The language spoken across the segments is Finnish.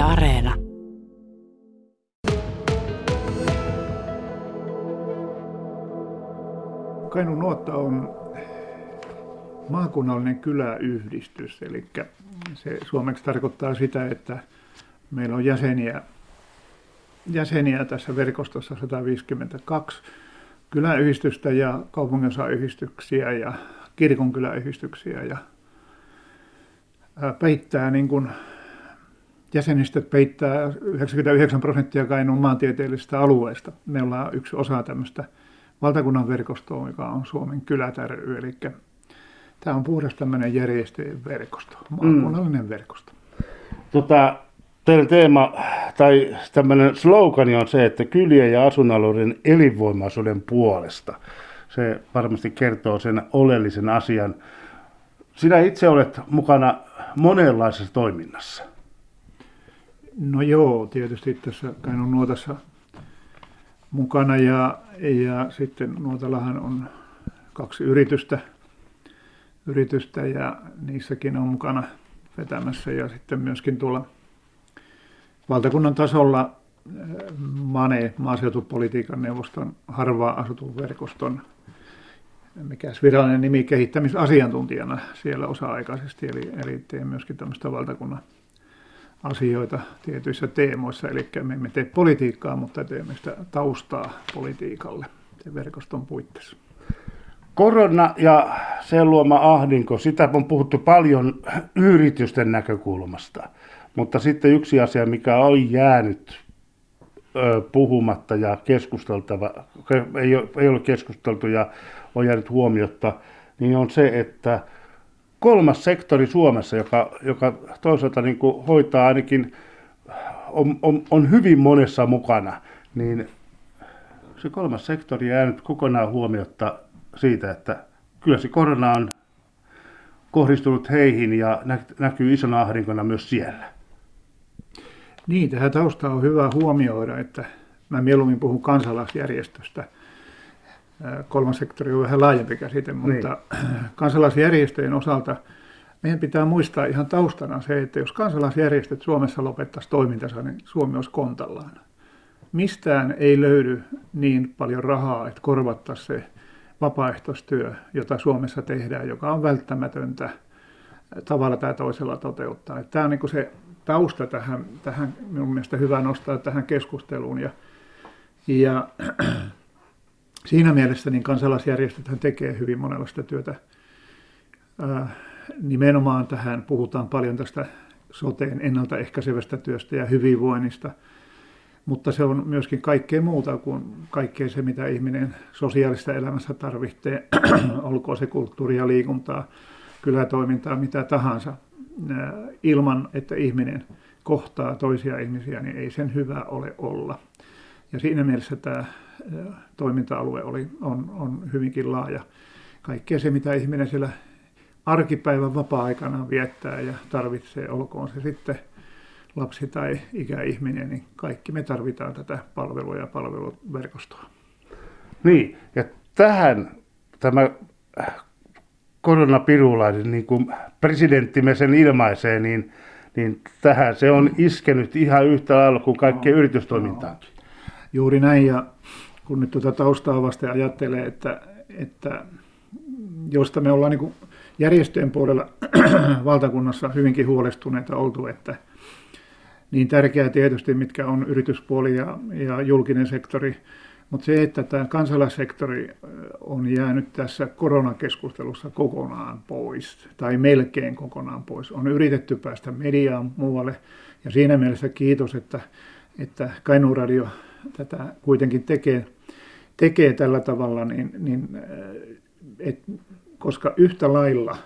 Yle Areena. Kainuun Nuotta on maakunnallinen kyläyhdistys, eli se suomeksi tarkoittaa sitä, että meillä on jäseniä tässä verkostossa 152 kyläyhdistystä ja kaupunginosayhdistyksiä ja kirkonkyläyhdistyksiä ja peittää niin kuin jäsenistöt peittää 99% Kainuun maantieteellisestä alueesta. Me ollaan yksi osa tämmöistä valtakunnan verkostoa, joka on Suomen kylätäry, eli tämä on puhdas tämmöinen järjestöjen verkosto, maakunnallinen verkosto. Teidän teema tai tämmöinen slogani on se, että kylien ja asuinalueiden elinvoimaisuuden puolesta. Se varmasti kertoo sen oleellisen asian. Sinä itse olet mukana monenlaisessa toiminnassa. No joo, tietysti tässä Kainuun Nuotassa mukana ja sitten Nuotallahan on kaksi yritystä ja niissäkin on mukana vetämässä ja sitten myöskin tuolla valtakunnan tasolla Mane, Maaseutupolitiikan neuvoston harvaan asutun verkoston, mikäs virallinen nimi, kehittämisasiantuntijana siellä osa-aikaisesti, eli teen myöskin tämmöistä valtakunnan asioita tietyissä teemoissa, eli me emme tee politiikkaa, mutta teemme sitä taustaa politiikalle verkoston puitteissa. Korona ja sen luoma ahdinko, sitä on puhuttu paljon yritysten näkökulmasta, mutta sitten yksi asia, mikä on jäänyt puhumatta ja ei ole keskusteltu ja on jäänyt huomiotta, niin on se, että kolmas sektori Suomessa, joka toisaalta niin kuin hoitaa ainakin, on hyvin monessa mukana, niin se kolmas sektori jäänyt kokonaan huomiotta siitä, että kyllä se korona on kohdistunut heihin ja näkyy isona ahdinkona myös siellä. Niin, tähän taustaan on hyvä huomioida, että mä mieluummin puhun kansalaisjärjestöstä. Kolmas sektori on vähän laajempi käsite, mutta kansalaisjärjestöjen osalta meidän pitää muistaa ihan taustana se, että jos kansalaisjärjestöt Suomessa lopettaisivat toimintansa, niin Suomi olisi kontallaan. Mistään ei löydy niin paljon rahaa, että korvattaisiin se vapaaehtoistyö, jota Suomessa tehdään, joka on välttämätöntä tavalla tai toisella toteuttaa. Tämä on niin kuin se tausta tähän minun mielestä hyvä nostaa tähän keskusteluun. Ja siinä mielessä niin kansalaisjärjestöthän tekee hyvin monenlaista työtä. Nimenomaan tähän puhutaan paljon tästä soteen ennaltaehkäisevästä työstä ja hyvinvoinnista, mutta se on myöskin kaikkea muuta kuin kaikkea se, mitä ihminen sosiaalista elämässä tarvitsee, olkoon se kulttuuria, liikuntaa, kylätoimintaa, mitä tahansa. Ilman, että ihminen kohtaa toisia ihmisiä, niin ei sen hyvä ole olla. Ja siinä mielessä tämä toiminta-alue on hyvinkin laaja. Kaikkea se, mitä ihminen siellä arkipäivän vapaa-aikana viettää ja tarvitsee, olkoon se sitten lapsi tai ikäihminen, niin kaikki me tarvitaan tätä palvelua ja palveluverkostoa. Niin, ja tähän tämä koronapirulainen, niin kuin presidenttimme sen ilmaisee, niin tähän se on iskenyt ihan yhtä lailla kuin kaikkeen yritystoimintaankin. Juuri näin, ja kun nyt tuota taustaa vasten ajattelee, että josta me ollaan niin kuin järjestöjen puolella valtakunnassa hyvinkin huolestuneita oltu, että niin tärkeää tietysti, mitkä on yrityspuoli ja julkinen sektori, mutta se, että tämä kansalaissektori on jäänyt tässä koronakeskustelussa kokonaan pois, tai melkein kokonaan pois, on yritetty päästä mediaan muualle, ja siinä mielessä kiitos, että Kainuuradio tätä kuitenkin tekee tällä tavalla, koska yhtä lailla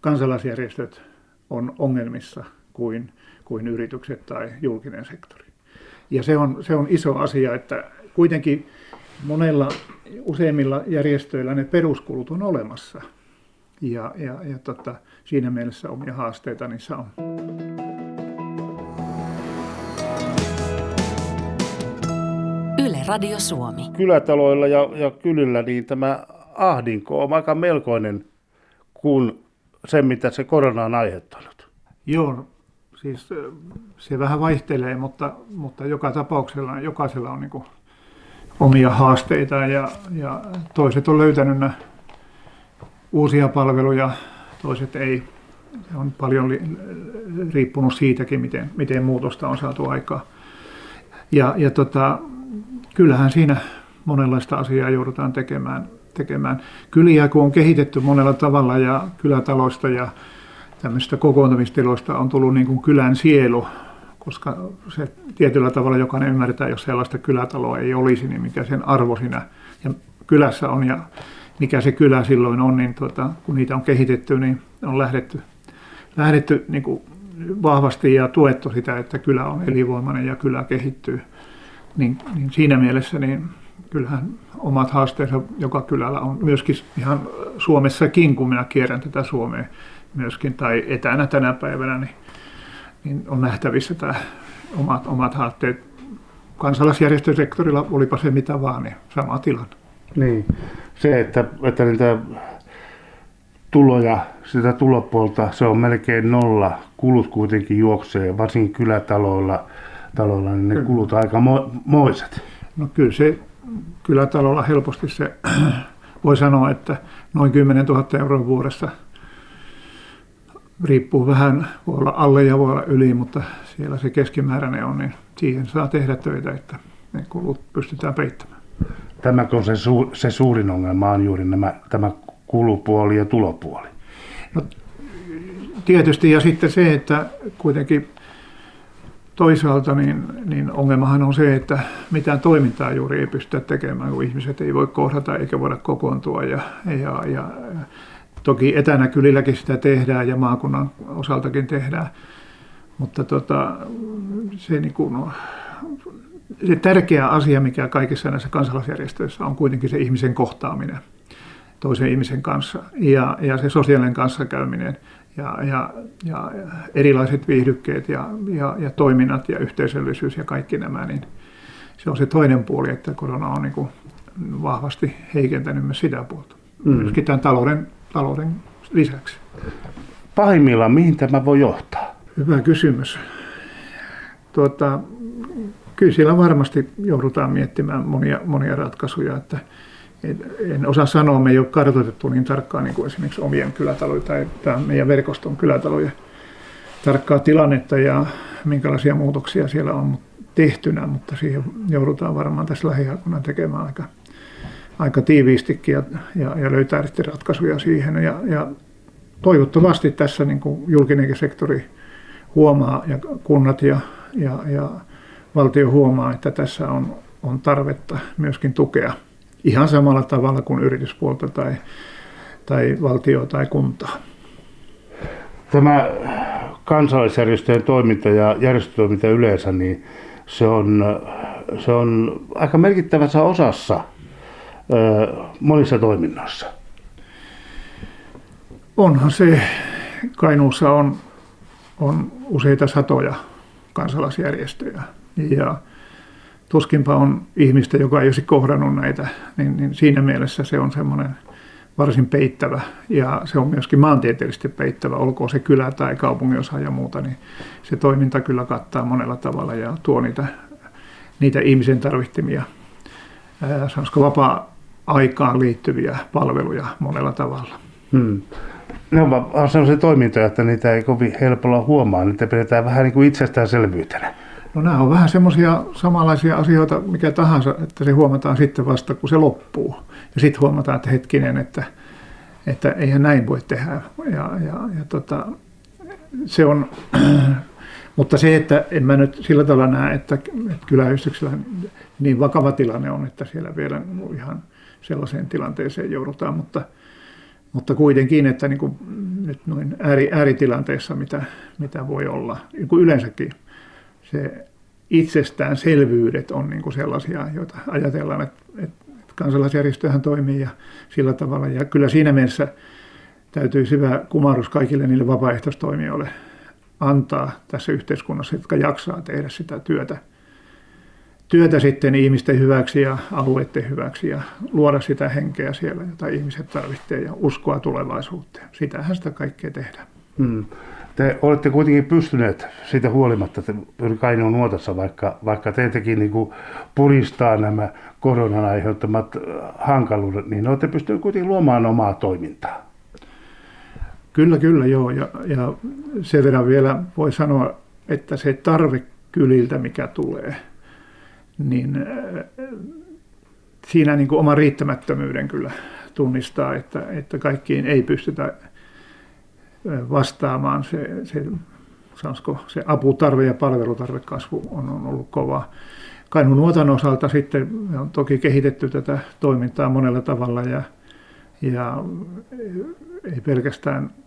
kansalaisjärjestöt on ongelmissa kuin yritykset tai julkinen sektori. Ja se on iso asia, että kuitenkin useimmilla järjestöillä ne peruskulut on olemassa. Ja siinä mielessä omia haasteita niissä on. Yle Radio Suomi. Kylätaloilla ja kylillä niin tämä ahdinko on aika melkoinen kuin se, mitä se korona on aiheuttanut. Joo, Siis se vähän vaihtelee, mutta joka tapauksella jokaisella on niin kuin omia haasteita ja toiset on löytänyt uusia palveluja, toiset ei. Se on paljon riippunut siitäkin, miten muutosta on saatu aikaa. Ja kyllähän siinä monenlaista asiaa joudutaan tekemään. Kyliä kun on kehitetty monella tavalla ja kylätaloista ja tämmöisistä kokoontumistiloista on tullut niin kuin kylän sielu, koska se tietyllä tavalla jokainen ymmärtää, jos sellaista kylätaloa ei olisi, niin mikä sen arvo siinä ja kylässä on ja mikä se kylä silloin on, niin kun niitä on kehitetty, niin on lähdetty niin kuin vahvasti ja tuettu sitä, että kylä on elinvoimainen ja kylä kehittyy. Niin siinä mielessä niin kyllähän omat haasteensa joka kylällä on myöskin ihan Suomessakin, kun minä kierrän tätä Suomea myöskin tai etänä tänä päivänä, niin on nähtävissä tämä omat haasteet. Kansalaisjärjestösektorilla olipa se mitä vaan, niin sama tilanne. Niin, se, että niitä tuloja, sitä tulopuolta, se on melkein nolla. Kulut kuitenkin juoksee, varsinkin kylätaloilla, niin ne kulut aika moiset. No kyllä se kylätalolla helposti se voi sanoa, että noin 10 000 euroa vuodessa riippuu vähän, voi olla alle ja voi olla yli, mutta siellä se keskimääräinen on, niin siihen saa tehdä töitä, että ne kulut pystytään peittämään. Tämä on se suurin ongelma, on juuri tämä kulupuoli ja tulopuoli. No, tietysti, ja sitten se, että kuitenkin toisaalta niin ongelmahan on se, että mitään toimintaa juuri ei pystytä tekemään, kun ihmiset ei voi kohdata eikä voida kokoontua. Ja toki etänä kylilläkin sitä tehdään ja maakunnan osaltakin tehdään, mutta se niin kuin se tärkeä asia, mikä kaikissa näissä kansalaisjärjestöissä on kuitenkin se ihmisen kohtaaminen toisen ihmisen kanssa ja se sosiaalinen kanssakäyminen ja erilaiset viihdykkeet ja toiminnat ja yhteisöllisyys ja kaikki nämä, niin se on se toinen puoli, että korona on niin kuin vahvasti heikentänyt myös sitä puolta, myöskin tämän talouden lisäksi. Pahimmillaan mihin tämä voi johtaa? Hyvä kysymys. Kyllä siellä varmasti joudutaan miettimään monia ratkaisuja, että en osaa sanoa, me ei ole kartoitettu niin tarkkaan niin kuin esimerkiksi omien kylätaloja tai meidän verkoston kylätaloja tarkkaa tilannetta ja minkälaisia muutoksia siellä on tehtynä, mutta siihen joudutaan varmaan tässä lähiaikoina tekemään aika tiiviistikin ja löytää sitten ratkaisuja siihen ja toivottavasti tässä niin kuin julkinenkin sektori huomaa ja kunnat ja valtio huomaa, että tässä on tarvetta myöskin tukea ihan samalla tavalla kuin yrityspuolta tai valtio tai kuntaa. Tämä kansalaisjärjestöjen toiminta ja järjestötoiminta yleensä, niin se on aika merkittävässä osassa monissa toiminnoissa. Onhan se. Kainuussa on useita satoja kansalaisjärjestöjä. Ja tuskinpa on ihmistä, joka ei olisi kohdannut näitä, niin siinä mielessä se on semmoinen varsin peittävä ja se on myöskin maantieteellisesti peittävä, olkoon se kylä tai kaupunginosa ja muuta, niin se toiminta kyllä kattaa monella tavalla ja tuo niitä ihmisen tarvittimia, sanoisiko vapaa-aikaan liittyviä palveluja monella tavalla. Ne on sellaisia toimintoja, että niitä ei kovin helpolla huomaa, niitä pidetään vähän niin kuin itsestäänselvyytenä. No nämä on vähän semmoisia samanlaisia asioita mikä tahansa, että se huomataan sitten vasta kun se loppuu. Ja sitten huomataan, että hetkinen, että eihän näin voi tehdä. Ja se on, mutta se, että en mä nyt sillä tavalla näe, että kyläyhdistyksellä niin vakava tilanne on, että siellä vielä ihan sellaiseen tilanteeseen joudutaan, mutta kuitenkin, että niin kuin nyt noin ääritilanteessa, mitä voi olla, niin kuin yleensäkin, se itsestäänselvyydet on niin kuin sellaisia, joita ajatellaan, että kansalaisjärjestöhän toimii ja sillä tavalla. Ja kyllä siinä mielessä täytyy syvä kumarrus kaikille niille vapaaehtoistoimijoille antaa tässä yhteiskunnassa, jotka jaksaa tehdä sitä työtä sitten ihmisten hyväksi ja alueiden hyväksi ja luoda sitä henkeä siellä, jota ihmiset tarvitsee ja uskoa tulevaisuuteen. Sitähän sitä kaikkea tehdään. Te olette kuitenkin pystyneet siitä huolimatta, että Kainuun Nuotassa, vaikka teitäkin niin kuin puristaa nämä koronan aiheuttamat hankaluudet, niin olette pystyneet kuitenkin luomaan omaa toimintaa. Kyllä, joo. Ja sen verran vielä voi sanoa, että se tarve kyliltä, mikä tulee, niin siinä niin kuin oma riittämättömyyden kyllä tunnistaa, että kaikkiin ei pystytä vastaamaan. Se aputarve ja palvelutarvekasvu on ollut kova. Kainuun Nuotan osalta sitten on toki kehitetty tätä toimintaa monella tavalla ja ei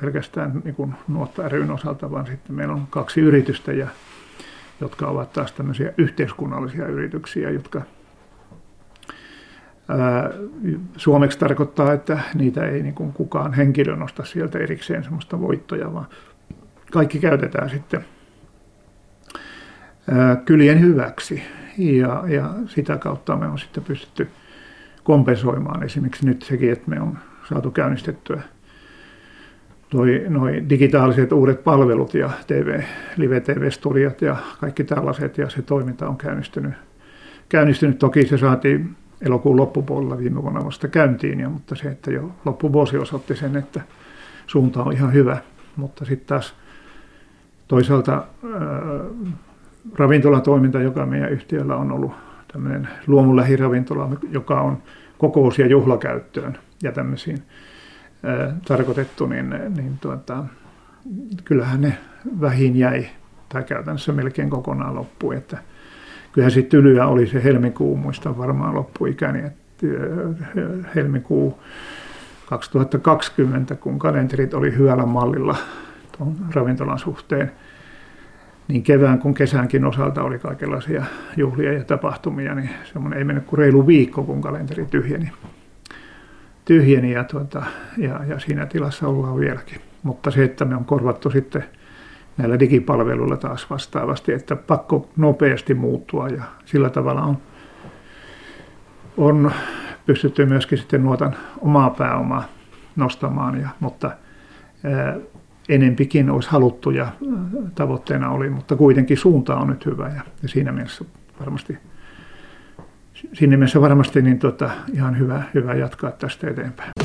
pelkästään niin kuin Nuotta ry:n osalta, vaan sitten meillä on 2 yritystä, jotka ovat taas tämmöisiä yhteiskunnallisia yrityksiä, jotka suomeksi tarkoittaa, että niitä ei niin kuin kukaan henkilö nosta sieltä erikseen semmoista voittoja, vaan kaikki käytetään sitten kylien hyväksi. Ja sitä kautta me on sitten pystytty kompensoimaan esimerkiksi nyt sekin, että me on saatu käynnistettyä noi digitaaliset uudet palvelut ja live-tv-studiot ja kaikki tällaiset, ja se toiminta on käynnistynyt. Toki se saatiin elokuun loppupuolella viime vuonna vasta käyntiin, mutta se, että jo loppuvuosi osoitti sen, että suunta on ihan hyvä. Mutta sitten taas toisaalta ravintolatoiminta, joka meidän yhtiöllä on ollut tämmöinen luomulähiravintola, joka on kokous- ja juhlakäyttöön ja tämmöisiin tarkoitettu, niin kyllähän ne vähin jäi, tai käytännössä melkein kokonaan loppui. Että kyllähän siitä tylyä oli se helmikuu, muistan varmaan loppuikäni, että helmikuu 2020, kun kalenterit oli hyvällä mallilla tuon ravintolan suhteen, niin kevään kuin kesänkin osalta oli kaikenlaisia juhlia ja tapahtumia, niin semmoinen ei mennyt kuin reilu viikko, kun kalenteri tyhjeni ja siinä tilassa ollaan vieläkin. Mutta se, että me on korvattu sitten näillä digipalveluilla taas vastaavasti, että pakko nopeasti muuttua, ja sillä tavalla on pystytty myöskin sitten Nuotan omaa pääomaa nostamaan, mutta enempikin olisi haluttu ja tavoitteena oli, mutta kuitenkin suunta on nyt hyvä ja siinä mielessä varmasti ihan hyvä jatkaa tästä eteenpäin.